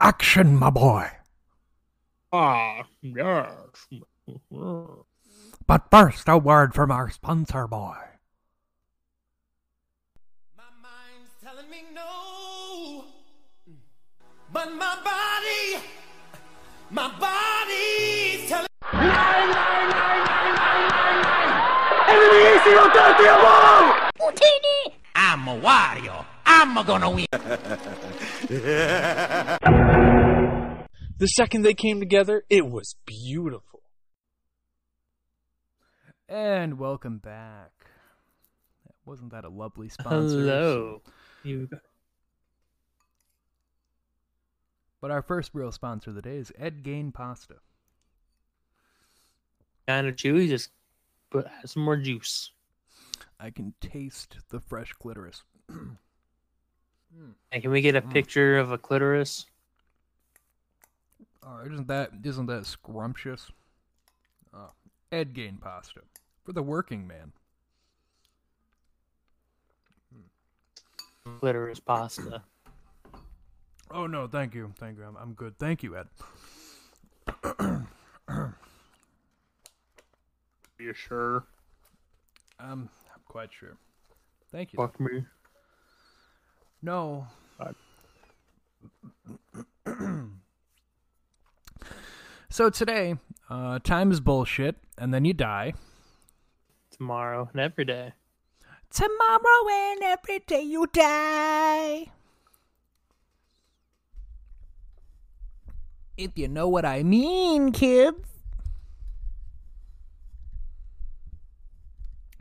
Action, my boy. Ah, yes. But first, a word from our sponsor, boy. My mind's telling me no, but my body's telling me nine. Enemy AC will turn to your wall! Houdini! I'm a warrior. I'm gonna win. The second they came together, it was beautiful. And welcome back. Wasn't that a lovely sponsor? Hello. But our first real sponsor of the day is Ed Gein Pasta. Kind of chewy, just put some more juice. I can taste the fresh clitoris. Hey, can we get a picture of a clitoris? Oh, isn't that scrumptious? Oh, Ed Gein Pasta for the working man. Clitoris pasta. Oh no, thank you. I'm good. Thank you, Ed. Are you sure? I'm quite sure. Thank you. Fuck me. No. So today, time is bullshit, and then you die. Tomorrow and every day. Tomorrow and every day you die. If you know what I mean, kids.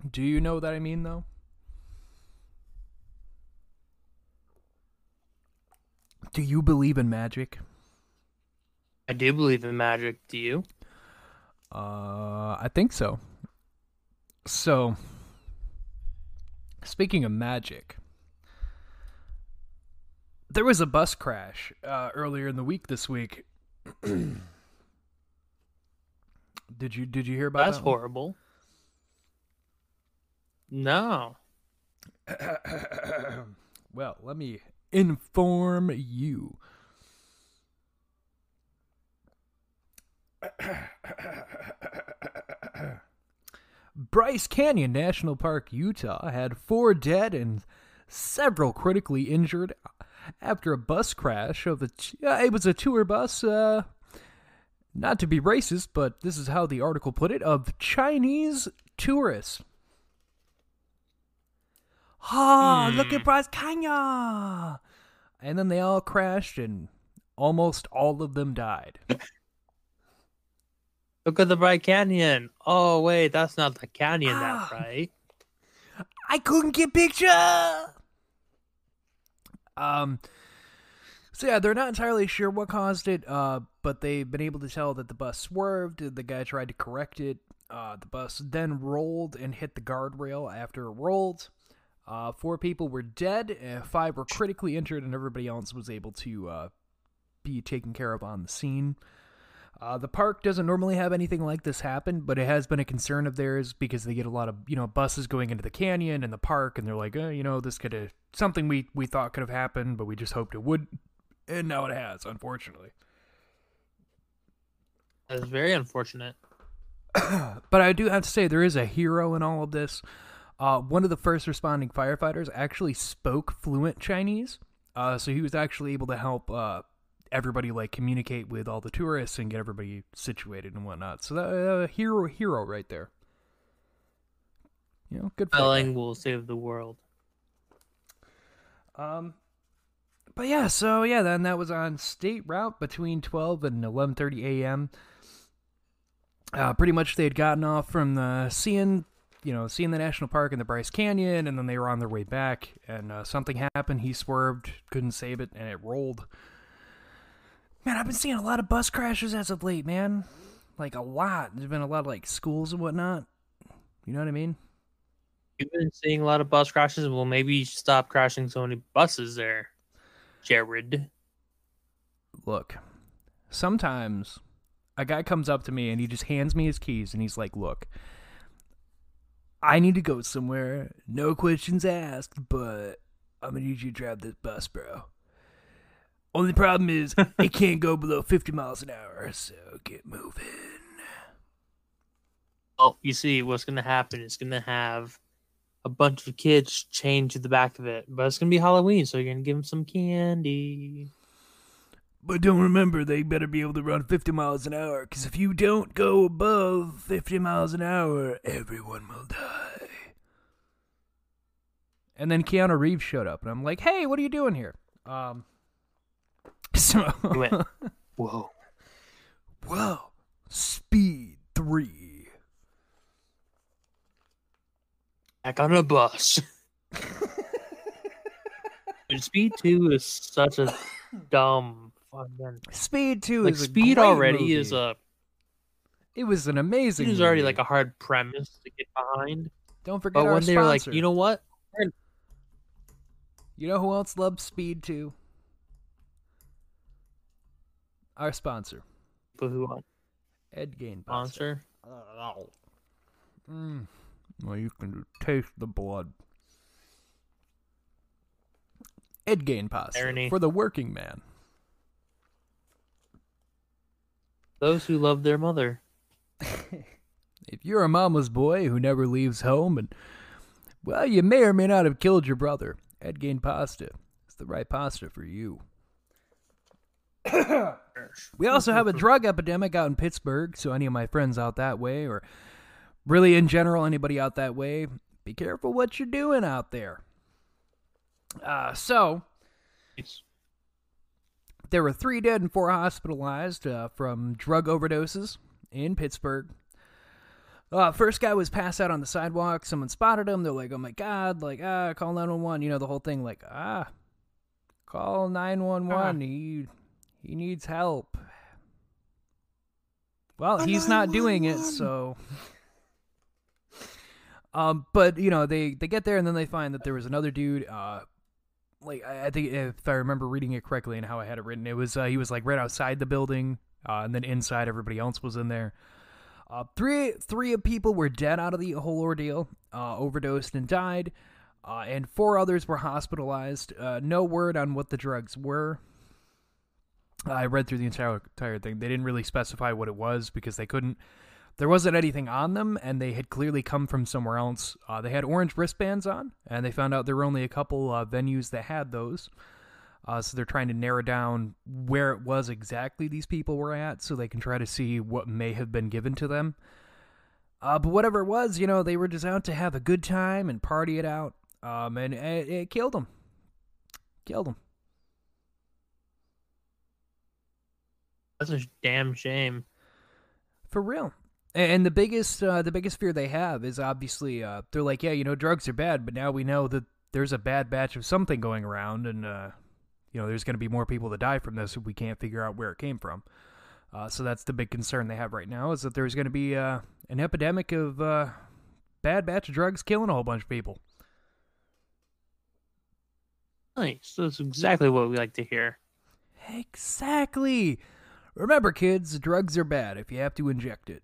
Do you know what I mean, though? Do you believe in magic? I do believe in magic. Do you? I think so. So, speaking of magic, there was a bus crash earlier in the week this week. Did you hear about that? That's horrible. No. Well, let me inform you. Bryce Canyon National Park, Utah had 4 dead and several critically injured after a bus crash of it was a tour bus, not to be racist, but this is how the article put it, of Chinese tourists. Oh, look at Bryce Canyon! And then they all crashed and almost all of them died. Look at the Bryce Canyon. Oh, wait, that's not the canyon, that's right. I couldn't get a picture! So yeah, they're not entirely sure what caused it, but they've been able to tell that the bus swerved, the guy tried to correct it, the bus then rolled and hit the guardrail after it rolled. 4 people were dead, 5 were critically injured, and everybody else was able to be taken care of on the scene. The park doesn't normally have anything like this happen, but it has been a concern of theirs because they get a lot of, buses going into the canyon and the park, and they're like, this could have, something we thought could have happened, but we just hoped it would, and now it has, unfortunately. That is very unfortunate. But I do have to say, there is a hero in all of this. One of the first responding firefighters actually spoke fluent Chinese, so he was actually able to help everybody communicate with all the tourists and get everybody situated and whatnot. So that hero right there. Good. Spelling will save the world. But yeah, so yeah, then that was on State Route between 12 and 11:30 a.m. Pretty much they had gotten off from the seeing the National Park and the Bryce Canyon, and then they were on their way back, and something happened. He swerved, couldn't save it, and it rolled. Man, I've been seeing a lot of bus crashes as of late, man. A lot. There's been a lot of, schools and whatnot. You know what I mean? You've been seeing a lot of bus crashes? Well, maybe you should stop crashing so many buses there, Jared. Look, sometimes a guy comes up to me, and he just hands me his keys, and he's like, look, I need to go somewhere, no questions asked, but I'm gonna need you to drive this bus, bro. Only problem is it can't go below 50 miles an hour, so get moving. Oh, you see, what's going to happen is going to have a bunch of kids chained to the back of it. But it's going to be Halloween, so you're going to give them some candy. But don't remember, they better be able to run 50 miles an hour, because if you don't go above 50 miles an hour, everyone will die. And then Keanu Reeves showed up, and I'm like, hey, what are you doing here? So he went, whoa. Whoa. Speed 3. Back on a bus. Speed 2 is such a dumb fucking... Speed 2 like, is Speed a already movie. Is a... It was an amazing It was already movie. Like a hard premise to get behind. Don't forget but our sponsor. But when they were like, you know what? You know who else loves Speed 2? Our sponsor. Who? Ed Gein. Sponsor? Well, you can taste the blood. Ed Gein pasta Irony. For the working man. Those who love their mother. If you're a mama's boy who never leaves home and, well, you may or may not have killed your brother, Ed Gein pasta is the right pasta for you. We also have a drug epidemic out in Pittsburgh, so any of my friends out that way, or really in general, anybody out that way, be careful what you're doing out there. There were 3 dead and 4 hospitalized from drug overdoses in Pittsburgh. First guy was passed out on the sidewalk. Someone spotted him. They're like, oh my God, like, call 911. You know, the whole thing, like, call 911. He needs help. Well, he's not doing it, so... But, you know, they get there, and then they find that there was another dude, I think, if I remember reading it correctly and how I had it written, it was, he was, like, right outside the building, and then inside, everybody else was in there. Three people were dead out of the whole ordeal, overdosed and died, and 4 others were hospitalized. No word on what the drugs were. I read through the entire thing. They didn't really specify what it was because they couldn't. There wasn't anything on them, and they had clearly come from somewhere else. They had orange wristbands on, and they found out there were only a couple venues that had those. So they're trying to narrow down where it was exactly these people were at so they can try to see what may have been given to them. But whatever it was, you know, they were just out to have a good time and party it out. And it killed them. That's a damn shame. For real. And the biggest fear they have is obviously, they're like, yeah, you know, drugs are bad, but now we know that there's a bad batch of something going around, and, you know, there's going to be more people that die from this if we can't figure out where it came from. So that's the big concern they have right now, is that there's going to be an epidemic of bad batch of drugs killing a whole bunch of people. Nice. That's exactly what we like to hear. Exactly. Remember, kids, drugs are bad if you have to inject it.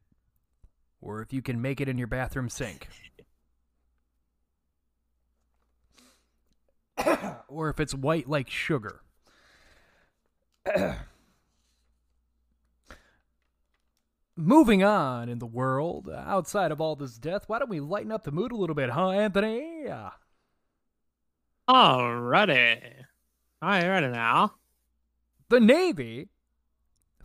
Or if you can make it in your bathroom sink. Or if it's white like sugar. Moving on in the world, outside of all this death, why don't we lighten up the mood a little bit, huh, Anthony? Alrighty now. The Navy...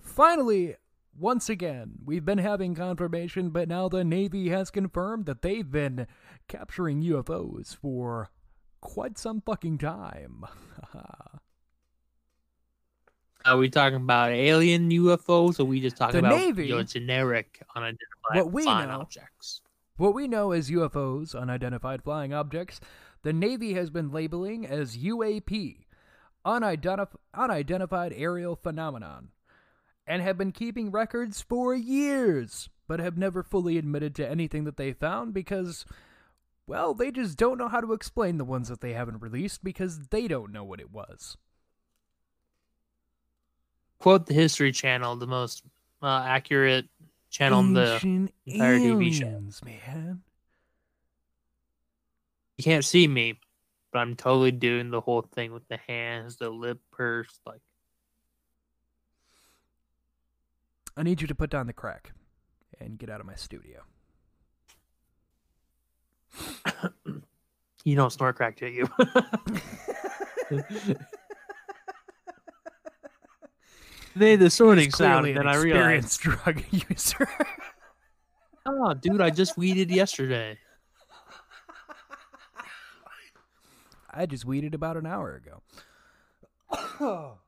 Finally, once again, we've been having confirmation, but now the Navy has confirmed that they've been capturing UFOs for quite some fucking time. Are we talking about alien UFOs, or are we just talking about Navy, your generic unidentified flying objects? What we know as UFOs, unidentified flying objects, the Navy has been labeling as UAP, Unidentified Aerial Phenomenon, and have been keeping records for years, but have never fully admitted to anything that they found because, well, they just don't know how to explain the ones that they haven't released because they don't know what it was. Quote the History Channel, the most accurate channel in the entire TV show. Man. You can't see me, but I'm totally doing the whole thing with the hands, the lip purse, like, I need you to put down the crack and get out of my studio. You don't snort crack, do you? They the sorting sound, and I realized. Drug user. Oh, dude, I just weeded yesterday. I just weeded about an hour ago. Oh.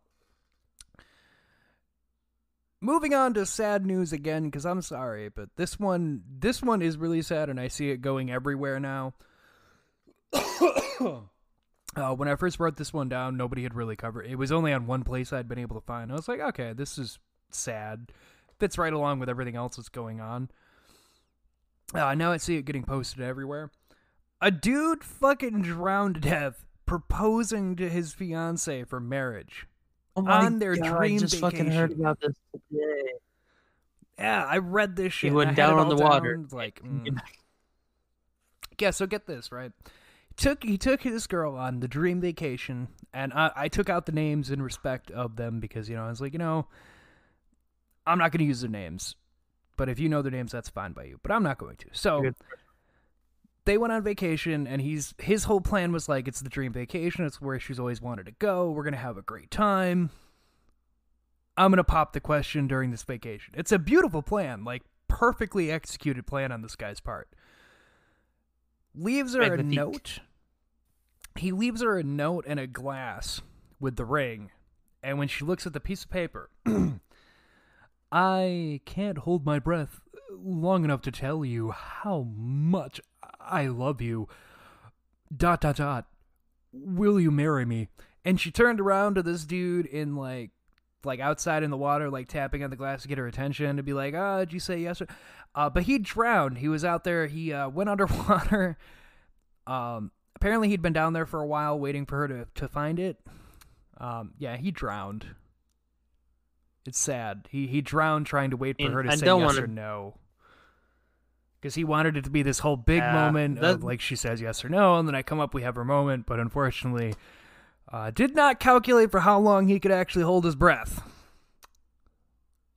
Moving on to sad news again, because I'm sorry, but this one is really sad, and I see it going everywhere now. When I first wrote this one down, nobody had really covered it. It was only on one place I'd been able to find. I was like, okay, this is sad. Fits right along with everything else that's going on. Now I see it getting posted everywhere. A dude fucking drowned to death proposing to his fiancée for marriage. Oh my on their God, dream I just vacation. Fucking heard about this today. Yeah, I read this shit. He went down on the water. Like, Yeah, so get this, right? He took his girl on the dream vacation, and I took out the names in respect of them because, you know, I was like, you know, I'm not going to use their names. But if you know their names, that's fine by you. But I'm not going to. So... Good. They went on vacation, and his whole plan was like, it's the dream vacation. It's where she's always wanted to go. We're going to have a great time. I'm going to pop the question during this vacation. It's a beautiful plan, like perfectly executed plan on this guy's part. Leaves her a note. He leaves her a note and a glass with the ring. And when she looks at the piece of paper, I can't hold my breath long enough to tell you how much I love you. ... Will you marry me? And she turned around to this dude in like outside in the water, like tapping on the glass to get her attention to be like, "Oh, did you say yes?" But he drowned. He was out there. He went underwater. Apparently he'd been down there for a while waiting for her to find it. Yeah, he drowned. It's sad. He drowned trying to wait for her to say yes or no. Because he wanted it to be this whole big moment of, like, she says yes or no, and then I come up, we have her moment, but unfortunately, did not calculate for how long he could actually hold his breath.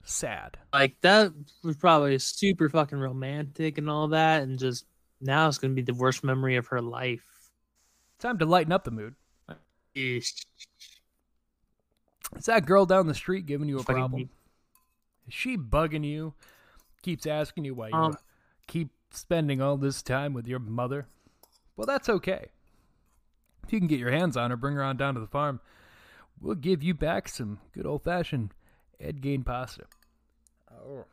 Sad. Like, that was probably super fucking romantic and all that, and just now it's going to be the worst memory of her life. Time to lighten up the mood. It's that girl down the street giving you a problem. Is she bugging you? Keeps asking you why you keep spending all this time with your mother. Well, that's okay. If you can get your hands on her, bring her on down to the farm. We'll give you back some good old-fashioned Ed Gein pasta. Oh.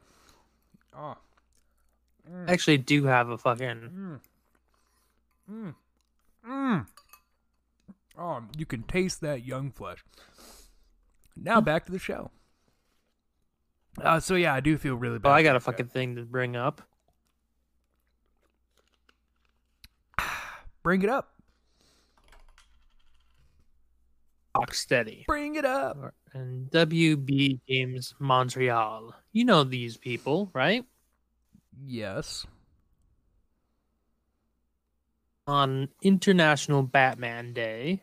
Mm. I actually do have a fucking... Mm. Mm. Oh, you can taste that young flesh. Now back to the show. So, yeah, I do feel really bad. Oh, I got a fucking thing to bring up. Bring it up. Rocksteady. Bring it up. And WB Games Montreal. You know these people, right? Yes. On International Batman Day,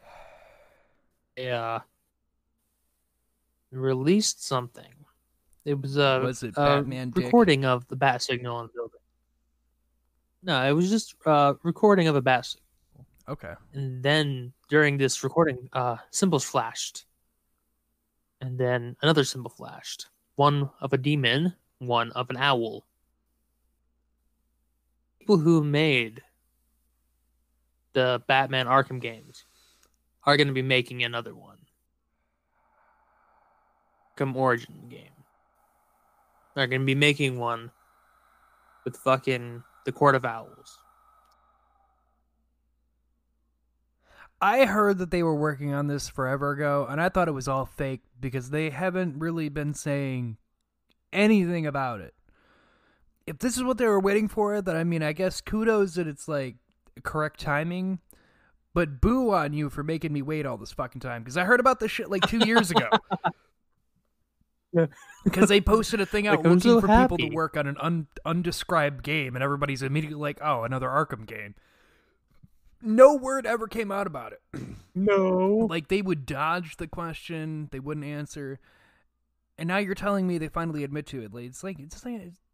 they released something. It was a recording of the bat signal in the building. No, it was just a recording of a bat signal. Okay. And then during this recording, symbols flashed. And then another symbol flashed. One of a demon, one of an owl. People who made the Batman Arkham games are going to be making another one. Arkham Origins game. They're going to be making one with fucking the Court of Owls. I heard that they were working on this forever ago, and I thought it was all fake because they haven't really been saying anything about it. If this is what they were waiting for, then I mean, I guess kudos that it's like correct timing, but boo on you for making me wait all this fucking time because I heard about this shit like 2 years ago. Because they posted a thing out like, looking so for people to work on an undescribed game, and everybody's immediately like, oh, another Arkham game. No word ever came out about it. No. Like, they would dodge the question, they wouldn't answer. And now you're telling me they finally admit to it. Like, it's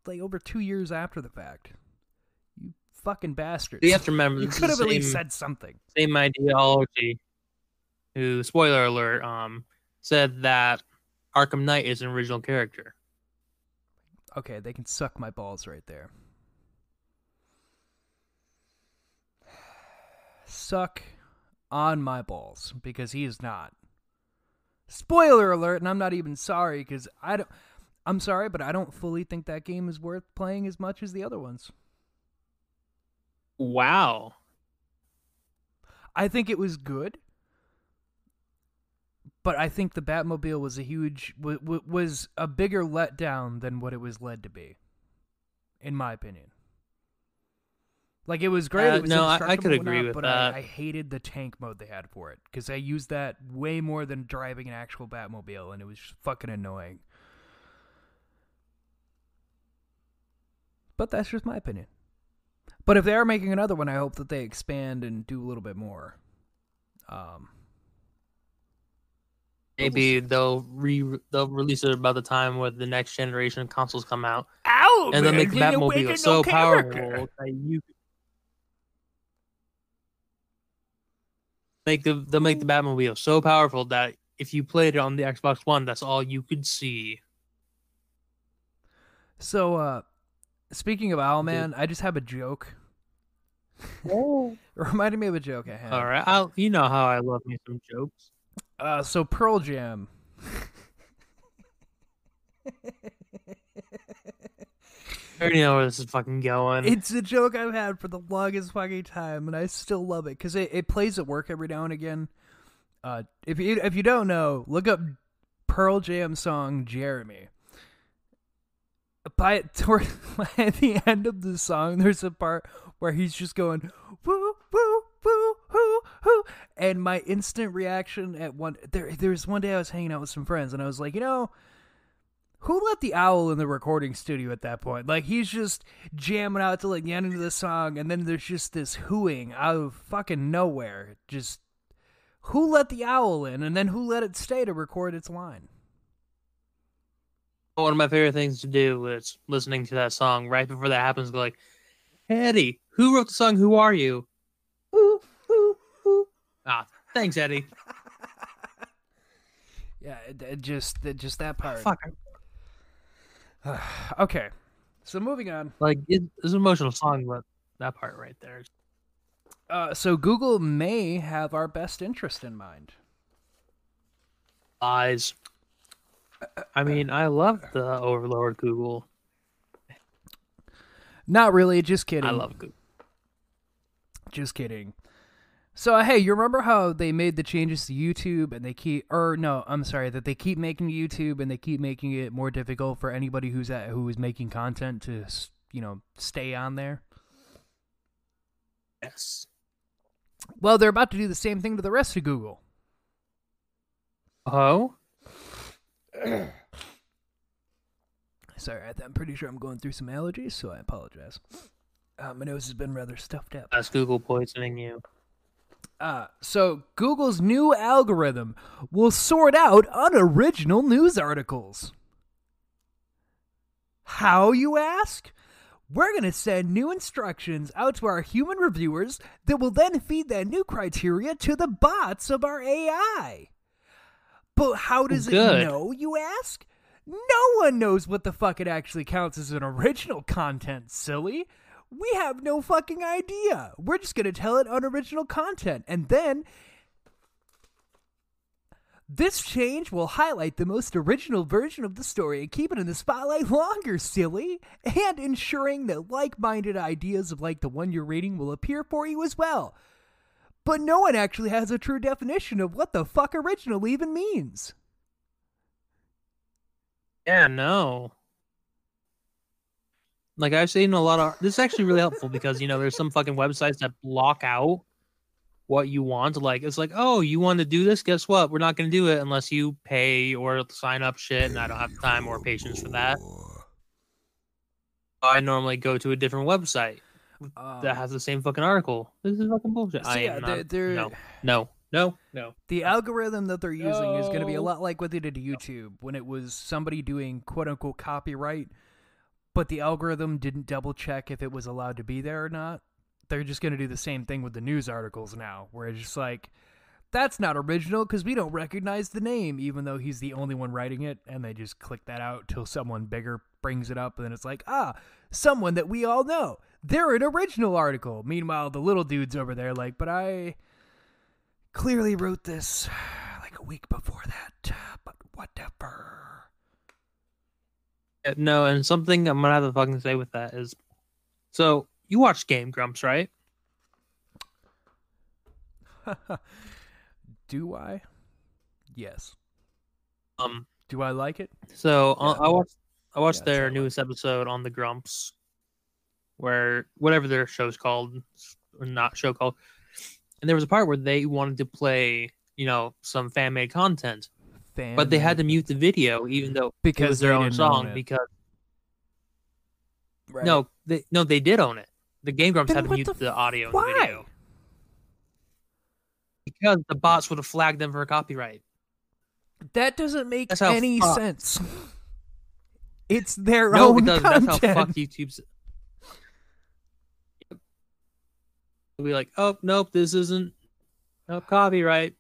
like over 2 years after the fact. You fucking bastards. You have to remember, you could have at least said something. Same ideology. Who, spoiler alert, said that Arkham Knight is an original character. Okay, they can suck my balls right there. Suck on my balls, because he is not. Spoiler alert, and I'm not even sorry, because I'm sorry, but I don't fully think that game is worth playing as much as the other ones. Wow. I think it was good, but I think the Batmobile was a bigger letdown than what it was led to be, in my opinion. Like, it was great. It was I could agree with that. I hated the tank mode they had for it, because I used that way more than driving an actual Batmobile, and it was just fucking annoying. But that's just my opinion. But if they are making another one, I hope that they expand and do a little bit more. Maybe they'll release it about the time where the next generation of consoles come out. Ow! And they'll make the Batmobile so powerful that you... They'll make the Batmobile so powerful that if you played it on the Xbox One, that's all you could see. So, speaking of Owlman, I just have a joke. Oh. It reminded me of a joke I had. All right, you know how I love me some jokes. So Pearl Jam. I already know where this is fucking going. It's a joke I've had for the longest fucking time, and I still love it because it plays at work every now and again. If you don't know, look up Pearl Jam song "Jeremy." At the end of the song, there's a part where he's just going woo woo woo hoo hoo, and my instant reaction at there's one day I was hanging out with some friends, and I was like, you know. Who let the owl in the recording studio at that point? Like, he's just jamming out to, like, the end of the song, and then there's just this hooing out of fucking nowhere. Just, who let the owl in, and then who let it stay to record its line? One of my favorite things to do is listening to that song right before that happens, go like, hey, Eddie, who wrote the song Who Are You? Ooh, ooh, ooh. Ah, thanks, Eddie. Yeah, it just that part. Fuck. Okay, so moving on. Like, it's an emotional song, but that part right there. So Google may have our best interest in mind. Lies. I mean, I love the overlord Google. Not really, just kidding. I love Google. Just kidding. So, hey, you remember how they made the changes to YouTube and they keep making YouTube and they keep making it more difficult for anybody who is making content to, stay on there? Yes. Well, they're about to do the same thing to the rest of Google. Oh? Sorry, I'm pretty sure I'm going through some allergies, so I apologize. My nose has been rather stuffed up. That's Google poisoning you. So Google's new algorithm will sort out unoriginal news articles. How, you ask? We're going to send new instructions out to our human reviewers that will then feed that new criteria to the bots of our AI. But how does it know, you ask? No one knows what the fuck it actually counts as an original content, silly. We have no fucking idea. We're just going to tell it unoriginal content. And then this change will highlight the most original version of the story and keep it in the spotlight longer, silly. And ensuring that like-minded ideas of like the one you're reading will appear for you as well. But no one actually has a true definition of what the fuck original even means. Yeah, no. Like, I've seen a lot of... This is actually really helpful because, there's some fucking websites that block out what you want. Like, it's like, oh, you want to do this? Guess what? We're not going to do it unless you pay or sign up shit, and I don't have time or patience for that. I normally go to a different website that has the same fucking article. This is fucking bullshit. So I am not... No. No. The algorithm that they're using is going to be a lot like what they did to YouTube when it was somebody doing quote-unquote copyright, but the algorithm didn't double-check if it was allowed to be there or not. They're just going to do the same thing with the news articles now, where it's just like, that's not original because we don't recognize the name, even though he's the only one writing it, and they just click that out till someone bigger brings it up, and then it's like, someone that we all know. They're an original article. Meanwhile, the little dude's over there like, but I clearly wrote this like a week before that, but whatever. No, and something I'm going to have to fucking say with that is, so you watch Game Grumps, right? Do I? Yes. Do I like it? So yeah. I watched their newest episode on the Grumps, where whatever their show's called, or not show called. And there was a part where they wanted to play, some fan-made content. But they had to mute the video, even though because it was their own song. Because right. No, they did own it. The Game Grumps had to mute the audio and the video. Because the bots would have flagged them for copyright. That doesn't make any sense. It's their own content. That's how fuck YouTube's. We'll be like, oh, nope, this isn't copyright.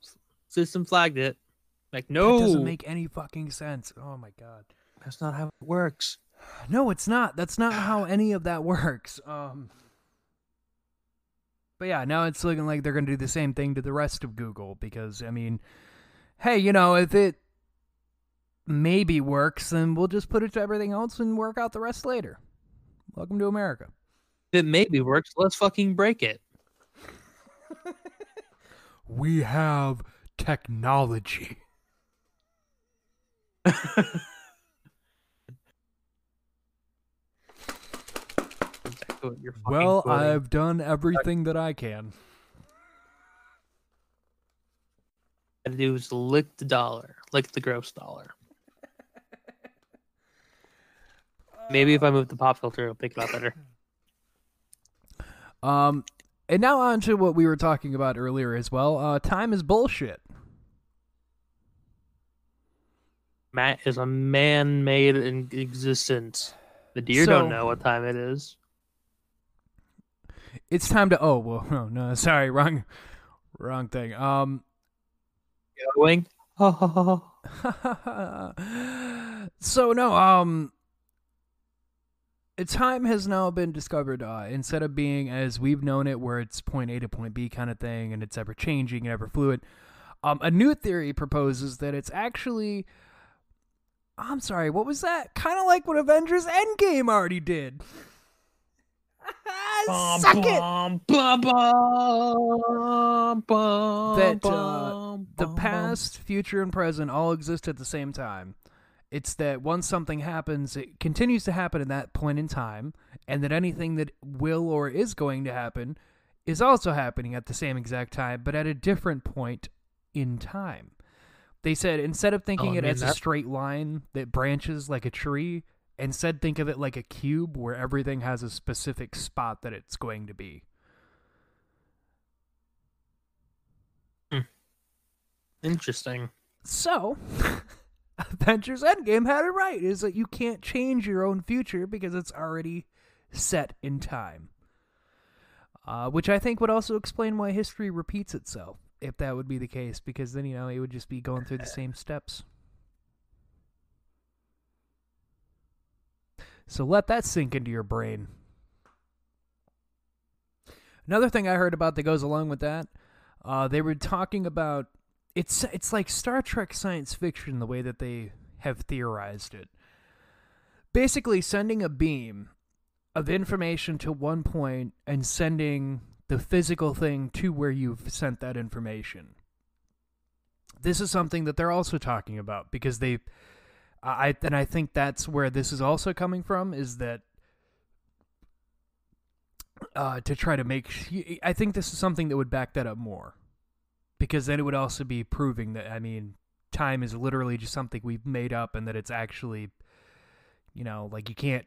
System flagged it. Like, no. That doesn't make any fucking sense. Oh, my God. That's not how it works. No, it's not. That's not how any of that works. But yeah, now it's looking like they're going to do the same thing to the rest of Google because, I mean, hey, if it maybe works, then we'll just put it to everything else and work out the rest later. Welcome to America. If it maybe works, let's fucking break it. We have technology. Well, quoting. I've done everything that I can. All I had to do was lick the gross dollar. Maybe if I move the pop filter, it'll pick it up better. And now on to what we were talking about earlier as well. Time is bullshit. Matt is a man-made in existence. The deer don't know what time it is. It's time to... Oh, well, no, sorry, wrong thing. Going? Time has now been discovered, instead of being as we've known it, where it's point A to point B kind of thing, and it's ever-changing and ever-fluid. A new theory proposes that it's actually... I'm sorry, what was that? Kind of like what Avengers Endgame already did. Suck it! That the past, future, and present all exist at the same time. It's that once something happens, it continues to happen at that point in time, and that anything that will or is going to happen is also happening at the same exact time, but at a different point in time. They said instead of thinking it as a straight line that branches like a tree... Instead, think of it like a cube where everything has a specific spot that it's going to be. Interesting. So, Avengers Endgame had it right, is that you can't change your own future because it's already set in time. Which I think would also explain why history repeats itself, if that would be the case, because then, it would just be going through the same steps. So let that sink into your brain. Another thing I heard about that goes along with that, they were talking about, it's like Star Trek science fiction, the way that they have theorized it. Basically sending a beam of information to one point and sending the physical thing to where you've sent that information. This is something that they're also talking about because they... And I think that's where this is also coming from, is that to try to make... I think this is something that would back that up more. Because then it would also be proving that, time is literally just something we've made up and that it's actually, you can't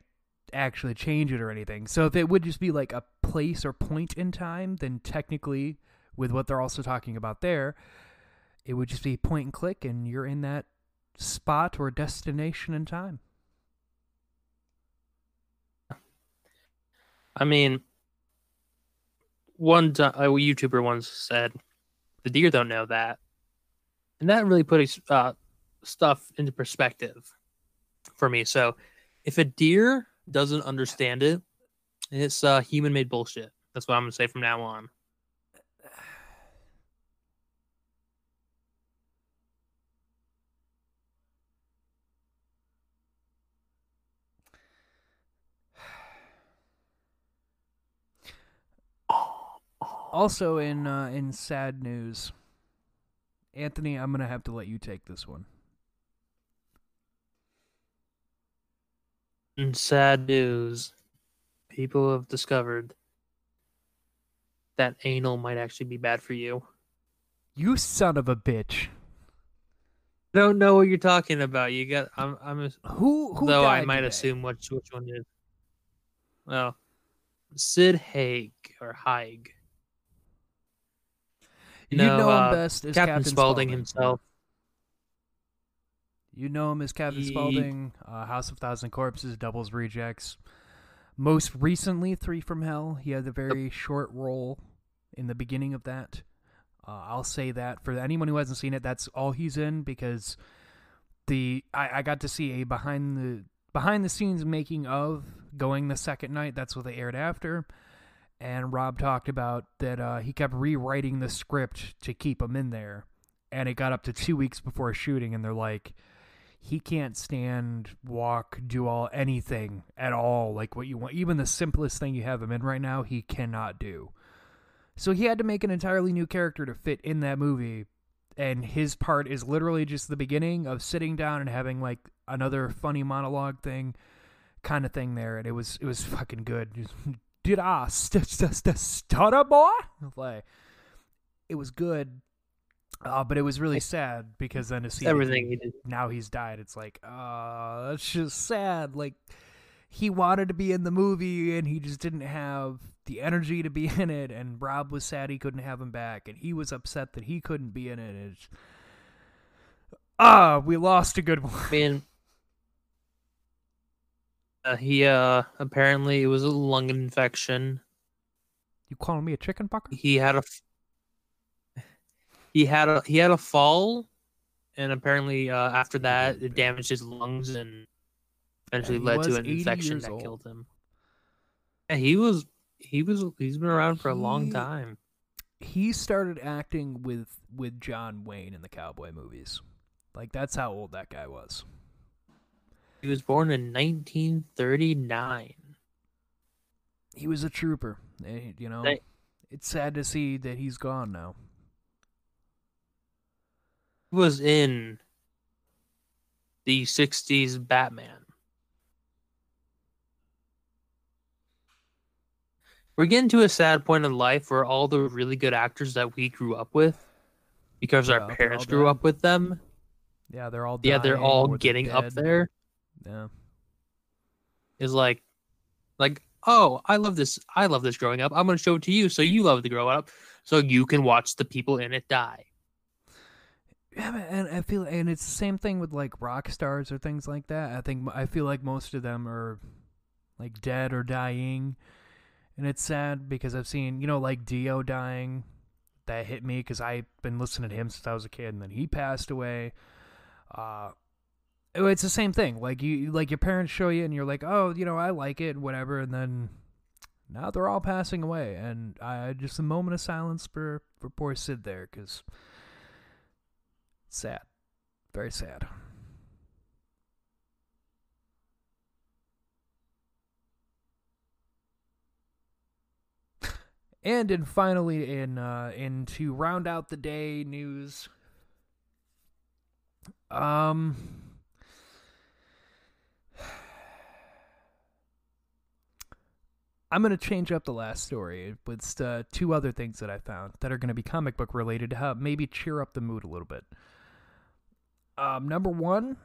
actually change it or anything. So if it would just be like a place or point in time, then technically with what they're also talking about there, it would just be point and click, and you're in that spot or destination in time. I mean, one YouTuber once said, "The deer don't know that," and that really put stuff into perspective for me. So, if a deer doesn't understand it, it's human-made bullshit. That's what I'm gonna say from now on. Also, in sad news, Anthony, I'm going to have to let you take this one. In sad news, people have discovered that anal might actually be bad for you. You son of a bitch. I don't know what you're talking about. You got who though I might today? Assume which one is. Well, Sid Haig or Haig. You know him best as Captain Spaulding himself. You know him as Captain Spaulding, House of Thousand Corpses, Doubles Rejects. Most recently, Three from Hell. He had a very short role in the beginning of that. I'll say that for anyone who hasn't seen it, that's all he's in, because I got to see a behind the scenes making of going the second night. That's what they aired after. And Rob talked about that he kept rewriting the script to keep him in there. And it got up to 2 weeks before shooting, and they're like, he can't stand, walk, do anything at all, like what you want. Even the simplest thing you have him in right now, he cannot do. So he had to make an entirely new character to fit in that movie. And his part is literally just the beginning of sitting down and having like another funny monologue thing, kind of thing there. And it was fucking good. Did I stutter, boy? Like, it was good, but it was really sad, because then to see everything he did. Now he's died. It's like, that's just sad. Like, he wanted to be in the movie, and he just didn't have the energy to be in it. And Rob was sad he couldn't have him back, and he was upset that he couldn't be in it. It's, we lost a good one. Man. He apparently it was a lung infection. You calling me a chicken fucker? He had a fall, and apparently after that it damaged his lungs and eventually led to an infection that killed him. And he's been around for a long time. He started acting with John Wayne in the cowboy movies. Like, that's how old that guy was. He was born in 1939. He was a trooper. You know, it's sad to see that he's gone now. He was in the 60s Batman. We're getting to a sad point in life where all the really good actors that we grew up with, because our parents grew up with them. Yeah, they're all dying. Yeah, they're all getting up there. Yeah, is like oh, I love this growing up. I'm gonna show it to you, so you love to grow up, so you can watch the people in it die. Yeah, and I feel, and it's the same thing with like rock stars or things like that. I feel like most of them are like dead or dying, and it's sad because I've seen, you know, like Dio dying. That hit me because I've been listening to him since I was a kid, and then he passed away. It's the same thing. Like, you, like your parents show you, and you're like, oh, you know, I like it, whatever. And then now they're all passing away, and just a moment of silence for poor Sid there, because sad, very sad. And then finally, in to round out the day news, I'm going to change up the last story with two other things that I found that are going to be comic book related to help maybe cheer up the mood a little bit. Number one,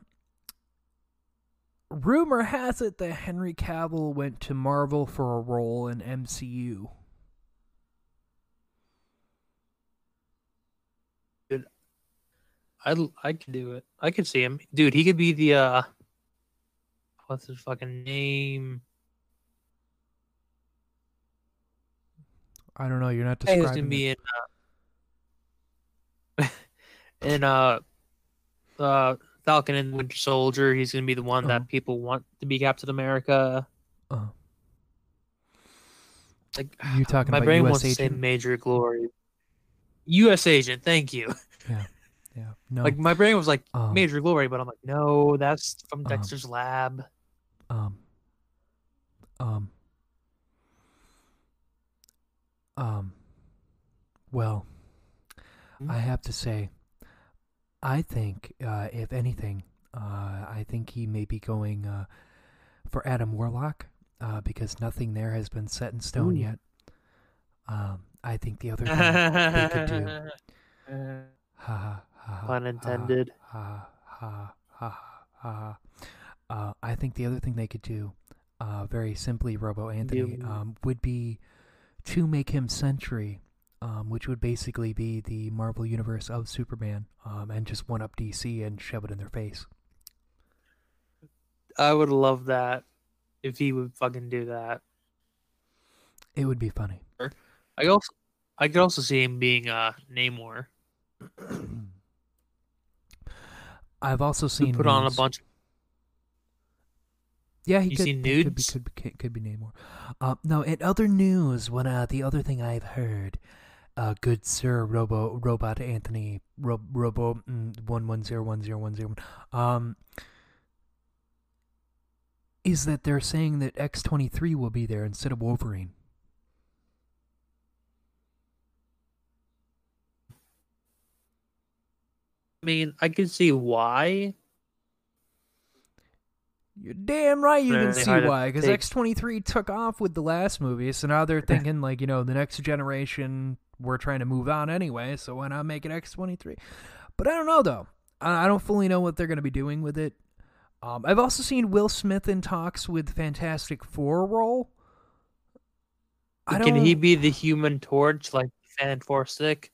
rumor has it that Henry Cavill went to Marvel for a role in MCU. I could do it. I could see him, dude. He could be the what's his fucking name? I don't know. You're not describing. He's gonna be in Falcon and Winter Soldier. He's gonna be the one that people want to be Captain America. Like you talking? My about brain US wants agent? To say Major Glory. U.S. Agent. Thank you. Yeah. Yeah, no. Like my brain was like Major Glory, but I'm like, no, that's from Dexter's Lab. Well, I have to say, I think if anything, I think he may be going for Adam Warlock because nothing there has been set in stone yet. I think the other thing they could do. Pun intended. I think the other thing they could do, very simply, Robo Anthony, would be to make him Sentry, which would basically be the Marvel Universe of Superman, and just one up DC and shove it in their face. I would love that if he would fucking do that. It would be funny. I could also see him being Namor. I've also seen put memes. On a bunch. Of... Yeah, he could, seen nudes? Could be Namor. No, in other news, when the other thing I've heard, good sir, Robot Anthony, Robo 11010101, is that they're saying that X-23 will be there instead of Wolverine. I mean, I can see why. You're damn right you can see why, because X-23 took off with the last movie, so now they're thinking, like, you know, the next generation, we're trying to move on anyway, so why not make it X-23? But I don't know, though. I don't fully know what they're going to be doing with it. I've also seen Will Smith in talks with Fantastic Four role. Can he be the Human Torch, like Fant4stic?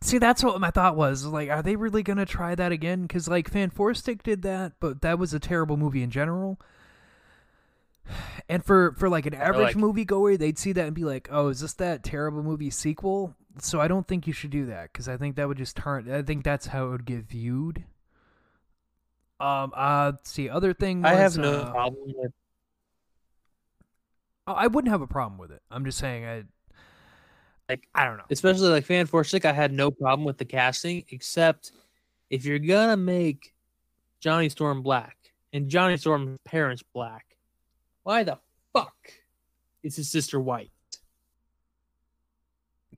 See, that's what my thought was. Like, are they really going to try that again? Because, like, Fant4stic did that, but that was a terrible movie in general. And for like, an average moviegoer, they'd see that and be like, oh, is this that terrible movie sequel? So I don't think you should do that, because I think that would just I think that's how it would get viewed. See, other thing was, I have no problem with... I wouldn't have a problem with it. I'm just saying Like, I don't know. Especially like Fant4stic, I had no problem with the casting, except if you're gonna make Johnny Storm black and Johnny Storm's parents black, why the fuck is his sister white?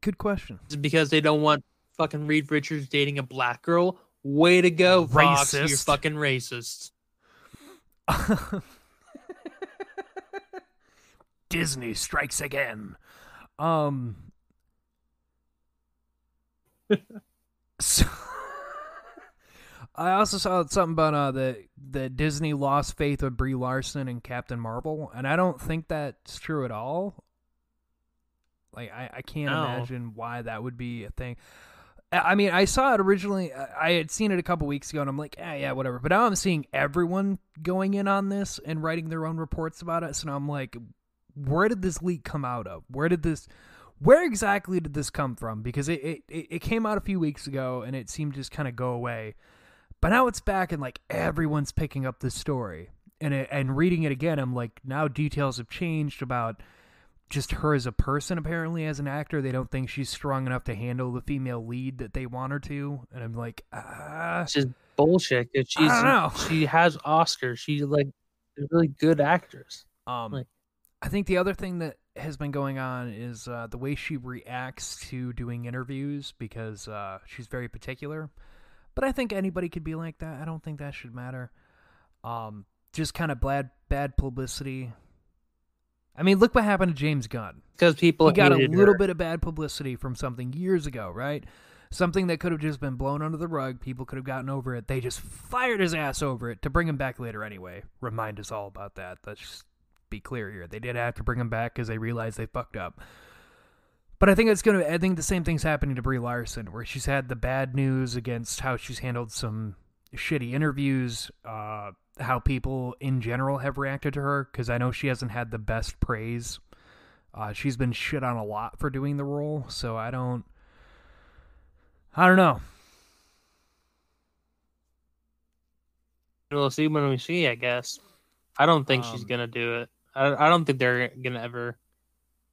Good question. Is it because they don't want fucking Reed Richards dating a black girl? Way to go, Fox. Racist. You're fucking racist. Disney strikes again. So, I also saw something about that Disney lost faith with Brie Larson and Captain Marvel, and I don't think that's true at all. Like I can't imagine why that would be a thing. I mean, I saw it originally. I had seen it a couple weeks ago, and I'm like, yeah, whatever. But now I'm seeing everyone going in on this and writing their own reports about it. So now I'm like, where did this leak come out of? Where exactly did this come from? Because it came out a few weeks ago, and it seemed to just kind of go away. But now it's back, and, like, everyone's picking up this story. And reading it again, I'm like, now details have changed about just her as a person, apparently, as an actor. They don't think she's strong enough to handle the female lead that they want her to. And I'm like, It's just bullshit. I don't know. She has Oscars. She's, like, a really good actress. I think the other thing that has been going on is the way she reacts to doing interviews, because she's very particular. But I think anybody could be like that. I don't think that should matter. Just kind of bad publicity. I mean, look what happened to James Gunn. Because people hated her. He got a little bit of bad publicity from something years ago, right? Something that could have just been blown under the rug. People could have gotten over it. They just fired his ass over it to bring him back later anyway. Remind us all about that. Let's just be clear here. They did have to bring him back because they realized they fucked up. But I think it's going to, I think the same thing's happening to Brie Larson, where she's had the bad news against how she's handled some shitty interviews, how people in general have reacted to her, because I know she hasn't had the best praise. She's been shit on a lot for doing the role, so I don't know. We'll see when we see, I guess. I don't think she's going to do it. I don't think they're going to ever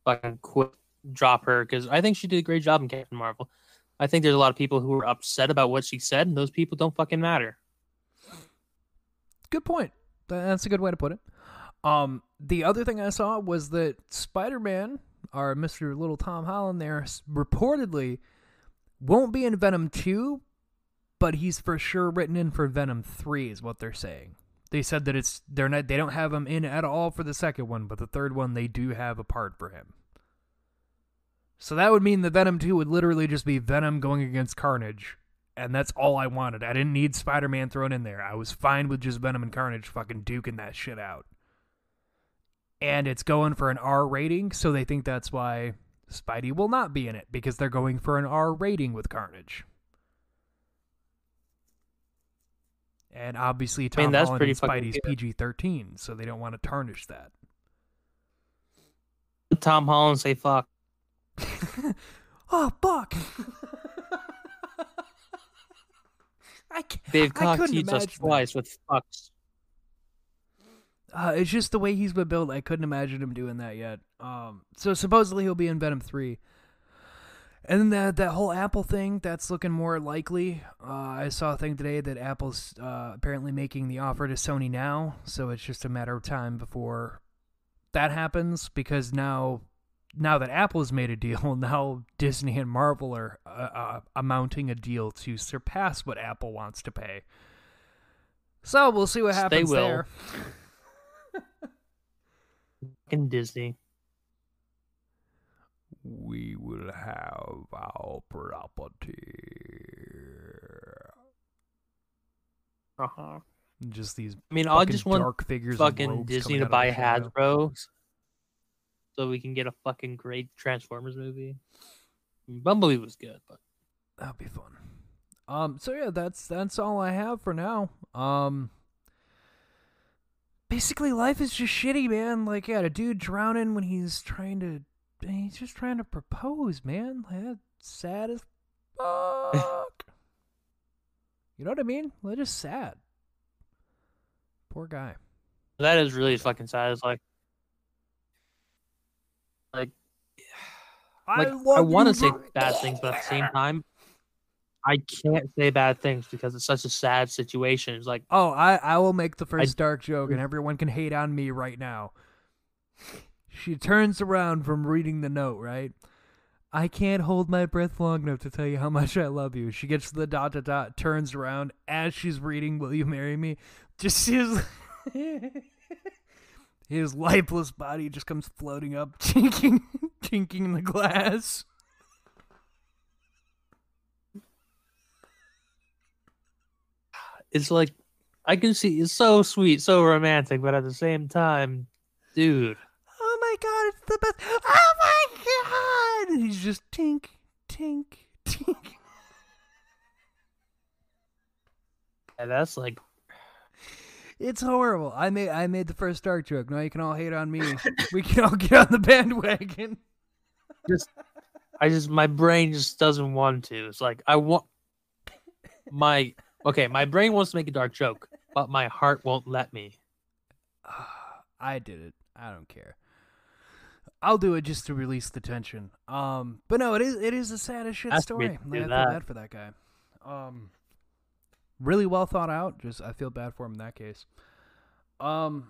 fucking quit, drop her, because I think she did a great job in Captain Marvel. I think there's a lot of people who were upset about what she said, and those people don't fucking matter. Good point. That's a good way to put it. The other thing I saw was that Spider-Man, our Mr. Little Tom Holland there, reportedly won't be in Venom 2, but he's for sure written in for Venom 3 is what they're saying. They said that they don't have him in at all for the second one, but the third one they do have a part for him. So that would mean that Venom 2 would literally just be Venom going against Carnage, and that's all I wanted. I didn't need Spider-Man thrown in there. I was fine with just Venom and Carnage fucking duking that shit out. And it's going for an R rating, so they think that's why Spidey will not be in it, because they're going for an R rating with Carnage. And obviously Tom Holland and Spidey's PG-13, so they don't want to tarnish that. Tom Holland say fuck. Oh, fuck. They've cocked you just twice with fucks. It's just the way he's been built. I couldn't imagine him doing that yet. So supposedly he'll be in Venom 3. And then that whole Apple thing, that's looking more likely. I saw a thing today that Apple's apparently making the offer to Sony now, so it's just a matter of time before that happens, because now that Apple's made a deal, now Disney and Marvel are amounting a deal to surpass what Apple wants to pay. So we'll see what happens there. In Disney. We will have our property. Uh-huh. Just these I just want fucking Disney to buy Hasbro so we can get a fucking great Transformers movie. Bumblebee was good, but that'd be fun. So yeah, that's all I have for now. Basically life is just shitty, man. Like, yeah, a dude drowning when he's just trying to propose, man. Like, that's sad as fuck. You know what I mean? Like, just sad. Poor guy. That is really fucking sad. It's I want to say bad things, but at the same time, I can't say bad things because it's such a sad situation. It's like, oh, I will make the first dark joke, and everyone can hate on me right now. She turns around from reading the note, right? I can't hold my breath long enough to tell you how much I love you. She gets to the ... turns around as she's reading, will you marry me? Just his lifeless body just comes floating up, chinking in the glass. It's like, I can see, it's so sweet, so romantic, but at the same time, dude. Oh my god, it's the best. Oh my god! And he's just tink, tink, tink. Yeah, that's like... It's horrible. I made the first dark joke. Now you can all hate on me. We can all get on the bandwagon. My brain just doesn't want to. It's like, my brain wants to make a dark joke, but my heart won't let me. I did it. I don't care. I'll do it just to release the tension. But no, it is a sad as shit story. I feel bad for that guy. Really well thought out. Just I feel bad for him in that case. Oh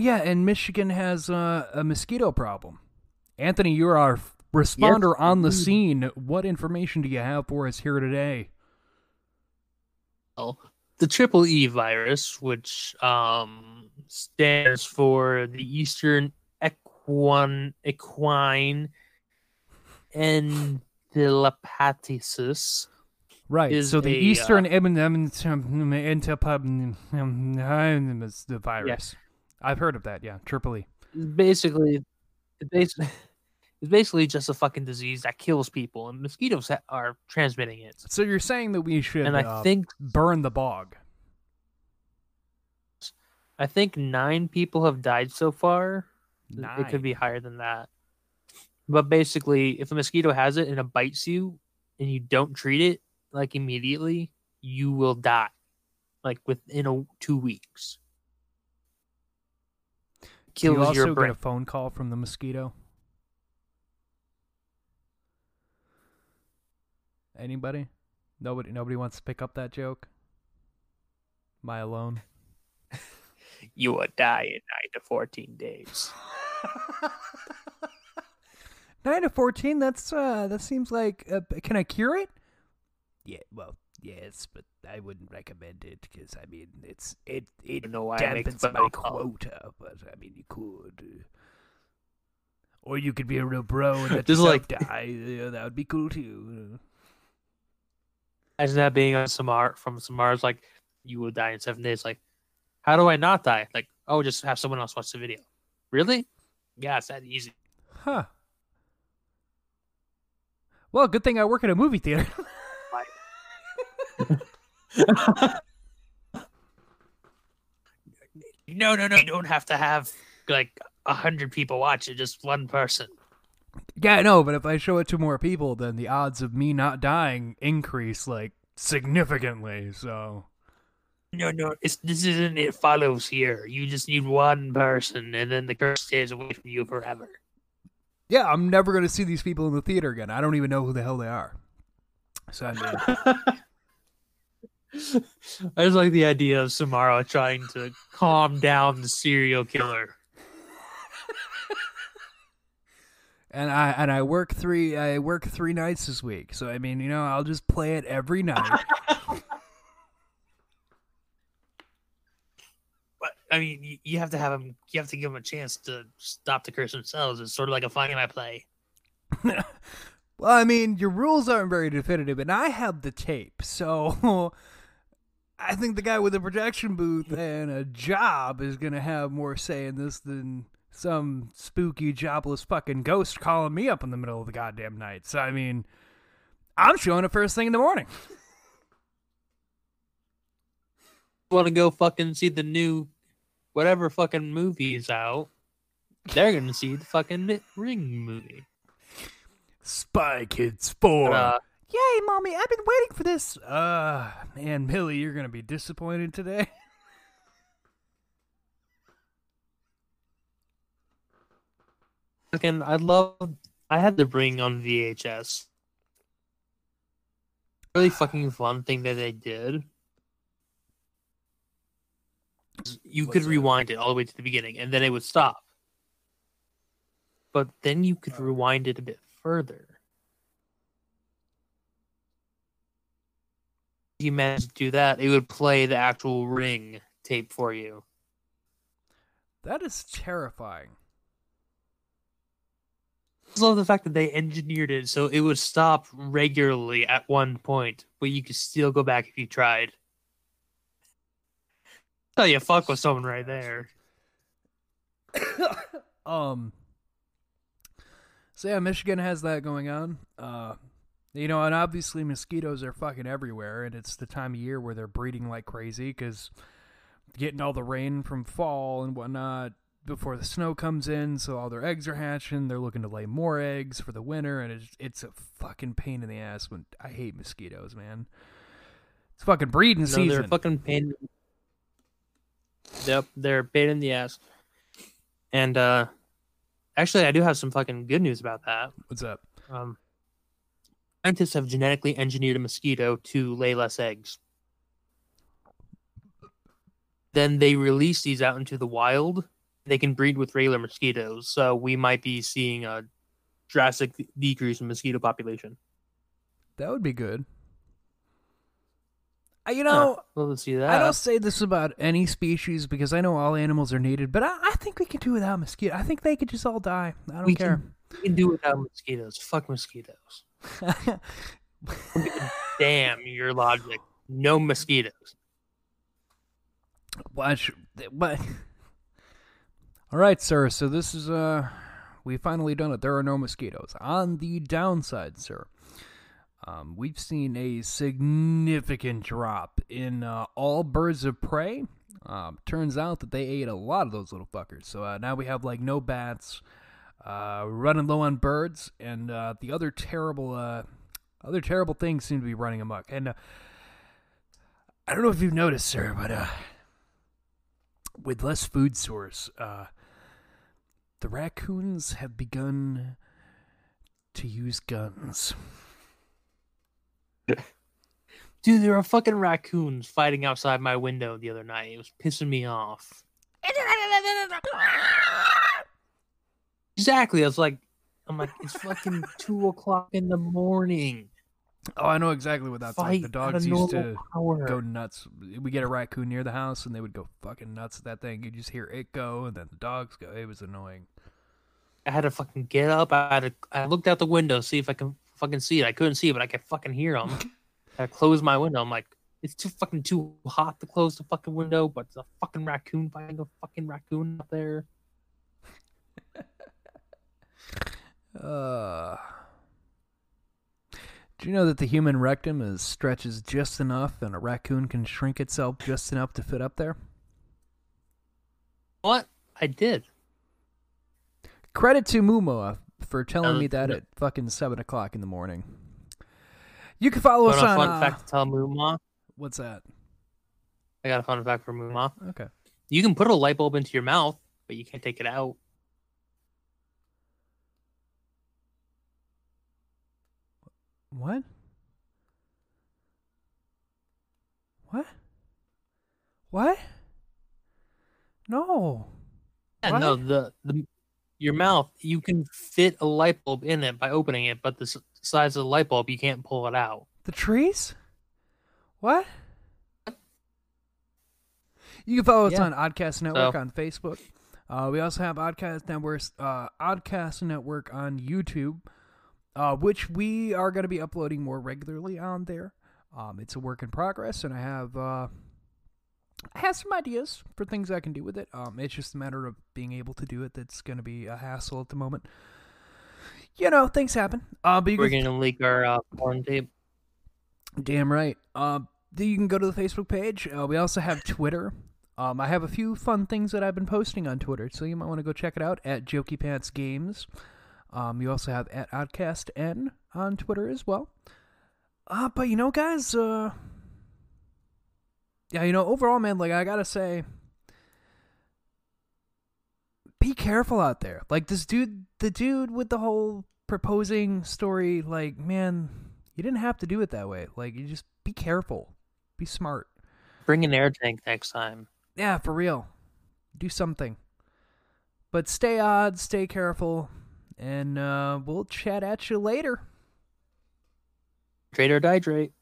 yeah, and Michigan has a mosquito problem. Anthony, you're our responder on the scene. What information do you have for us here today? Well, the Triple E virus, which stands for the Eastern Equine Encephalitis. Right. So the Eastern Encephalitis virus. Yeah. I've heard of that. Yeah. Triple E. Basically, It's basically just a fucking disease that kills people, and mosquitoes are transmitting it. So you're saying that we should, and I think, burn the bog. I think 9 people have died so far. 9. It could be higher than that. But basically, if a mosquito has it and it bites you, and you don't treat it like immediately, you will die, like within 2 weeks. Kills you also your brain. Get a phone call from the mosquito. Anybody? Nobody wants to pick up that joke? Am I alone? You will die in 9 to 14 days. 9 to 14? That seems like... can I cure it? Yeah, well, yes, but I wouldn't recommend it because, I mean, it dampens my quota, but, I mean, you could... Or you could be a real bro and let yourself die. Yeah, that would be cool, too. Imagine that being on Samar, from Samar's, like, you will die in 7 days. Like, how do I not die? Like, oh, just have someone else watch the video. Really? Yeah, it's that easy. Huh. Well, good thing I work at a movie theater. No. You don't have to have, like, 100 people watch it. Just one person. Yeah, I know, but if I show it to more people, then the odds of me not dying increase, like, significantly, so... No, this isn't It Follows here. You just need one person, and then the curse stays away from you forever. Yeah, I'm never going to see these people in the theater again. I don't even know who the hell they are. So I just like the idea of Samara trying to calm down the serial killer. And I work three nights this week. So I mean, I'll just play it every night. But I mean, you have to have him. You have to give him a chance to stop the curse themselves. It's sort of like a finding my play. Well, I mean, your rules aren't very definitive, and I have the tape, so. I think the guy with the projection booth and a job is gonna have more say in this than some spooky, jobless fucking ghost calling me up in the middle of the goddamn night. So, I mean, I'm showing it first thing in the morning. Want to go fucking see the new whatever fucking movie is out. They're going to see the fucking Ring movie. Spy Kids 4. Yay, Mommy, I've been waiting for this. Man, Millie, you're going to be disappointed today. Fucking, I had The Ring on VHS. Really fucking fun thing that they did. You could rewind it all the way to the beginning, and then it would stop. But then you could rewind it a bit further. If you managed to do that, it would play the actual Ring tape for you. That is terrifying. I just love the fact that they engineered it so it would stop regularly at one point, but you could still go back if you tried. I'll tell you, fuck with someone right there. So yeah, Michigan has that going on. And obviously mosquitoes are fucking everywhere, and it's the time of year where they're breeding like crazy because getting all the rain from fall and whatnot. Before the snow comes in, so all their eggs are hatching. They're looking to lay more eggs for the winter, and it's a fucking pain in the ass. When I hate mosquitoes, man. It's fucking breeding season. They're fucking pain. Yep, they're pain in the ass. And actually, I do have some fucking good news about that. What's up? Scientists have genetically engineered a mosquito to lay less eggs. Then they release these out into the wild. They can breed with regular mosquitoes, so we might be seeing a drastic decrease in mosquito population. That would be good. Love to see that. I don't say this about any species because I know all animals are needed, but I think we can do without mosquitoes. I think they could just all die. I don't care. We can do without mosquitoes. Fuck mosquitoes. Damn your logic. No mosquitoes. What? All right, sir. So this is We've finally done it. There are no mosquitoes. On the downside, sir, we've seen a significant drop in all birds of prey. Turns out that they ate a lot of those little fuckers. So now we have like no bats, running low on birds, and the other terrible things seem to be running amok. And I don't know if you've noticed, sir, but with less food source, the raccoons have begun to use guns. Dude, there were fucking raccoons fighting outside my window the other night. It was pissing me off. Exactly. I'm like, it's fucking 2:00 in the morning. Oh, I know exactly what that's like. The dogs used to go nuts. We get a raccoon near the house, and they would go fucking nuts at that thing. You just hear it go, and then the dogs go. It was annoying. I had to fucking get up. I looked out the window, see if I can fucking see it. I couldn't see it, but I could fucking hear them. I closed my window. I'm like, it's too hot to close the fucking window, but it's a fucking raccoon fighting a fucking raccoon up there. Do you know that the human rectum stretches just enough and a raccoon can shrink itself just enough to fit up there? What? I did. Credit to Mumoa for telling me that at fucking 7:00 in the morning. You can follow us on... fun fact to tell Mumoa. What's that? I got a fun fact for Mumoa. Okay. You can put a light bulb into your mouth, but you can't take it out. What? What? What? No. Yeah, what? No, your mouth, you can fit a light bulb in it by opening it, but the size of the light bulb, you can't pull it out. The trees? What? You can follow us on Oddcast Network on Facebook. We also have Oddcast Network on YouTube. Which we are going to be uploading more regularly on there. It's a work in progress, and I have some ideas for things I can do with it. It's just a matter of being able to do it. That's going to be a hassle at the moment. You know, things happen. But we're going to leak our porn tape. Damn right. You can go to the Facebook page. We also have Twitter. I have a few fun things that I've been posting on Twitter, so you might want to go check it out at JokeyPantsGames. You also have at OddcastN on Twitter as well. But you know, guys, overall, man, like, I gotta say, be careful out there. Like, this dude, the dude with the whole proposing story, like, man, you didn't have to do it that way. Like, you just be careful. Be smart. Bring an air tank next time. Yeah, for real. Do something. But stay odd, stay careful. And we'll chat at you later. Trade or die, Drake.